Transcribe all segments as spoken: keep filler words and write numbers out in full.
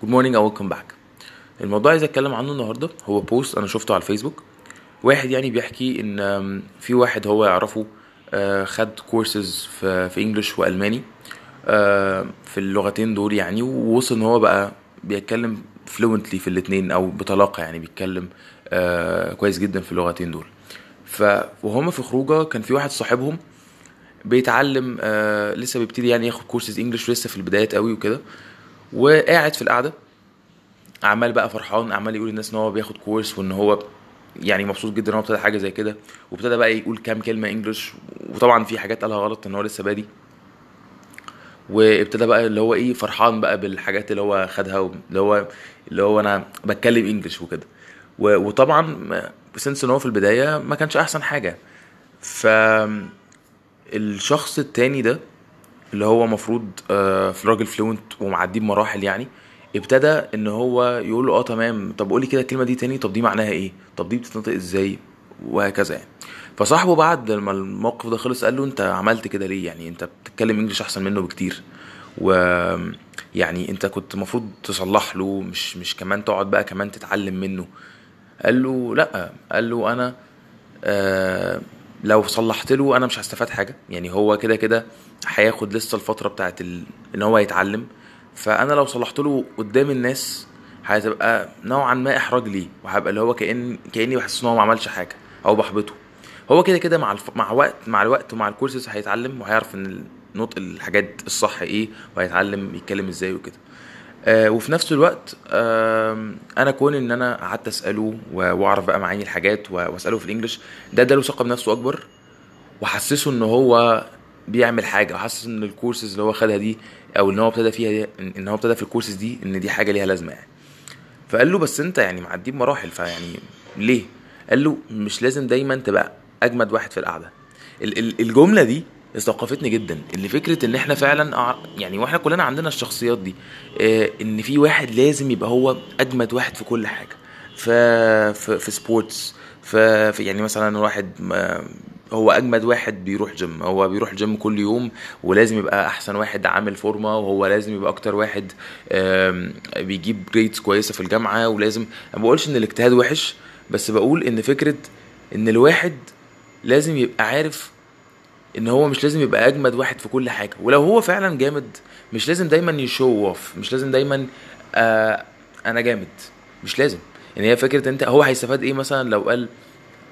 Good morning and welcome back. الموضوع عايز اتكلم عنه النهارده هو بوست انا شفته على الفيسبوك. واحد يعني بيحكي ان في واحد هو يعرفه خد كورسز في انجلش والماني في اللغتين دول يعني, ووصل ان هو بقى بيتكلم فلوينتلي في الاثنين او بطلاقه, يعني بيتكلم كويس جدا في اللغتين دول. فهم في خروجه كان في واحد صاحبهم بيتعلم لسه بيبتدي يعني ياخد كورسز انجلش, لسه في البدايات قوي وكده, وقاعد في القعده عمال بقى فرحان, عمال يقول للناس ان هو بياخد كورس وان هو يعني مبسوط جدا ان هو ابتدى حاجه زي كده, وابتدى بقى يقول كام كلمه انجلش, وطبعا في حاجات قالها غلط ان هو لسه بادي, وابتدى بقى اللي هو ايه فرحان بقى بالحاجات اللي هو خدها اللي هو اللي هو انا بتكلم انجلش وكده. وطبعا سنس ان هو في البدايه ما كانش احسن حاجه. فالشخص التاني ده اللي هو مفروض في راجل فلوينت ومعدي بمراحل يعني, ابتدى ان هو يقول له اه تمام, طب قولي كده الكلمه دي تاني, طب دي معناها ايه, طب دي بتتنطق ازاي, وهكذا يعني. فصاحبه بعد ما الموقف ده خلص قال له انت عملت كده ليه, يعني انت بتتكلم انجلش احسن منه بكتير, ويعني انت كنت مفروض تصلح له, مش مش كمان تقعد بقى كمان تتعلم منه. قال له لا, قال له انا آه لو صلحت له انا مش هستفاد حاجه, يعني هو كده كده هياخد لسه الفتره بتاعت ال... ان هو يتعلم, فانا لو صلحت له قدام الناس هتبقى نوعا ما احراج ليه, وهبقى اللي هو كأن... كاني بحس ان هو ما عملش حاجه او بحبطه. هو كده كده مع الف... مع وقت مع الوقت ومع الكورسز هيتعلم وهيعرف ان نطق الحاجات الصح ايه, وهيتعلم يتكلم ازاي وكده. آه وفي نفس الوقت آه انا كون ان انا قعدت اساله واعرف بقى معاني الحاجات واساله في الانجليش ده اداله ثقه بنفسه اكبر, وحسسه ان هو بيعمل حاجه, وحسس ان الكورسز اللي هو خدها دي او ان هو ابتدى فيها دي ان هو ابتدى في الكورسز دي ان دي حاجه ليها لازمه يعني. فقال له بس انت يعني معدي بمراحل, فيعني ليه؟ قال له مش لازم دايما تبقى اجمد واحد في القعده. الجمله دي استوقفتني جدا, اللي فكره ان احنا فعلا يعني واحنا كلنا عندنا الشخصيات دي, ان في واحد لازم يبقى هو اجمد واحد في كل حاجه, في في سبورتس, في يعني مثلا واحد هو اجمد واحد بيروح جيم, هو بيروح جيم كل يوم ولازم يبقى احسن واحد عامل فورمه, وهو لازم يبقى اكتر واحد بيجيب جريدز كويسه في الجامعه, ولازم, ما بقولش ان الاجتهاد وحش, بس بقول ان فكره ان الواحد لازم يبقى عارف ان هو مش لازم يبقى اجمد واحد في كل حاجه, ولو هو فعلا جامد مش لازم دايما يشو اوف, مش لازم دايما آه انا جامد, مش لازم. يعني هي فكره انت هو هيستفاد ايه مثلا لو قال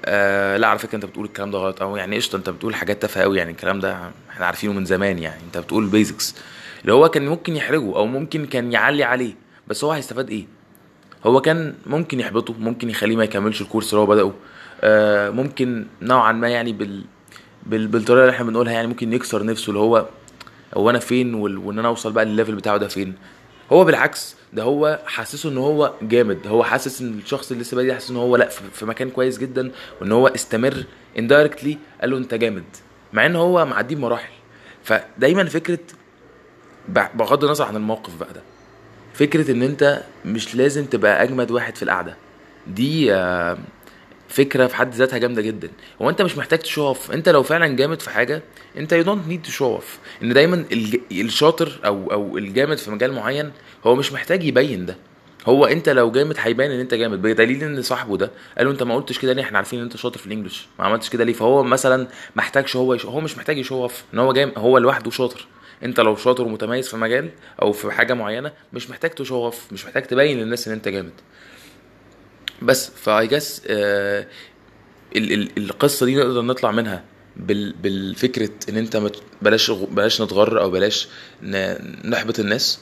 آه لا على فكره انت بتقول الكلام ده غلط, او يعني قشطه انت بتقول حاجات تافهه قوي, يعني الكلام ده احنا عارفينه من زمان, يعني انت بتقول بيزكس, اللي هو كان ممكن يحرجه او ممكن كان يعلي عليه, بس هو هيستفاد ايه؟ هو كان ممكن يحبطه, ممكن يخليه ما يكملش الكورس اللي هو بداه, آه ممكن نوعا ما يعني بال بالطريقه اللي احنا بنقولها يعني ممكن يكسر نفسه, اللي هو هو انا فين وان انا اوصل بقى للليفل بتاعه ده فين. هو بالعكس ده هو حاسسه ان هو جامد, هو حاسس ان الشخص اللي لسه بادئ حاسس ان هو لا في مكان كويس جدا, وان هو استمر اندايركتلي قال له انت جامد, مع ان هو معدي بمراحل. فدايما فكره بغض النظر عن الموقف بقى, ده فكره ان انت مش لازم تبقى اجمد واحد في القعده, دي آه فكره في حد ذاتها جامده جدا. هو انت مش محتاج تشوف, انت لو فعلا جامد في حاجه انت you don't need to show off. ان دايما الشاطر او او الجامد في مجال معين هو مش محتاج يبين ده, هو انت لو جامد هيبان ان انت جامد, بدليل ان صاحبه ده قال له انت ما قلتش كده ليه, احنا عارفين ان انت شاطر في الانجليش, ما عملتش كده ليه. فهو مثلا محتاجش هو يشوف. هو مش محتاج يشوف off ان هو جامد, هو لوحده شاطر. انت لو شاطر ومتميز في مجال او في حاجه معينه مش محتاج تشوف off, مش محتاج تبين للناس ان انت جامد بس. فاي جاس آه القصه دي نقدر نطلع منها بالفكره ان انت بلاش بلاش نتغر, او بلاش نحبط الناس,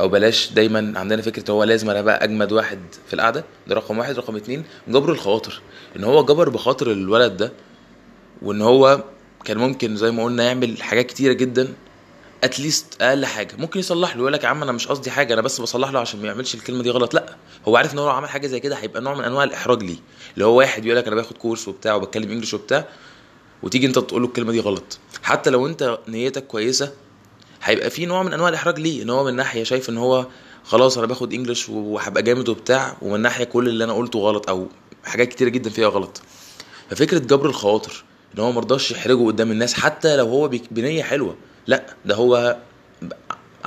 او بلاش دايما عندنا فكره هو لازم انا بقى اجمد واحد في القعده. ده رقم واحد. رقم اتنين جبر الخواطر, ان هو جبر بخاطر الولد ده, وان هو كان ممكن زي ما قلنا يعمل حاجات كتيره جدا, اتليست اقل حاجه ممكن يصلح له, يقول لك يا عم انا مش قصدي حاجه, انا بس بصلح له عشان ما يعملش الكلمه دي غلط. لا, هو عارف ان هو لو عمل حاجه زي كده هيبقى نوع من انواع الاحراج ليه, اللي هو واحد يقول لك انا باخد كورس وبتاع وبتكلم انجلش وبتاع, وتيجي انت تقول له الكلمه دي غلط, حتى لو انت نيتك كويسه هيبقى في نوع من انواع الاحراج ليه, ان هو من ناحيه شايف ان هو خلاص انا باخد انجلش وهبقى جامد وبتاع, ومن ناحيه كل اللي انا قلته غلط او حاجات كتيره جدا فيها غلط. ففكره جبر الخواطر, ان هو مرضاش يحرجه قدام الناس حتى لو هو بنيه حلوه, لا ده هو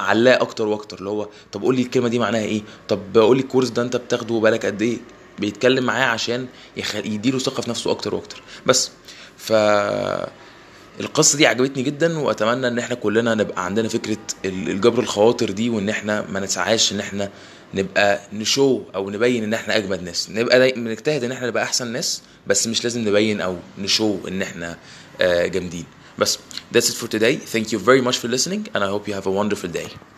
علاه اكتر واكتر، اللي هو طب قول لي الكلمه دي معناها ايه، طب قول لي الكورس ده انت بتاخده بالك قد ايه، بيتكلم معاه عشان يديله ثقه في نفسه اكتر واكتر. بس ف القصه دي عجبتني جدا، واتمنى ان احنا كلنا نبقى عندنا فكره الجبر الخواطر دي، وان احنا ما نسعاش ان احنا نبقى نشو او نبين ان احنا اجمد ناس، نبقى بنجتهد ان احنا نبقى احسن ناس، بس مش لازم نبين او نشو ان احنا جامدين. بس that's it for today. Thank you very much for listening and I hope you have a wonderful day.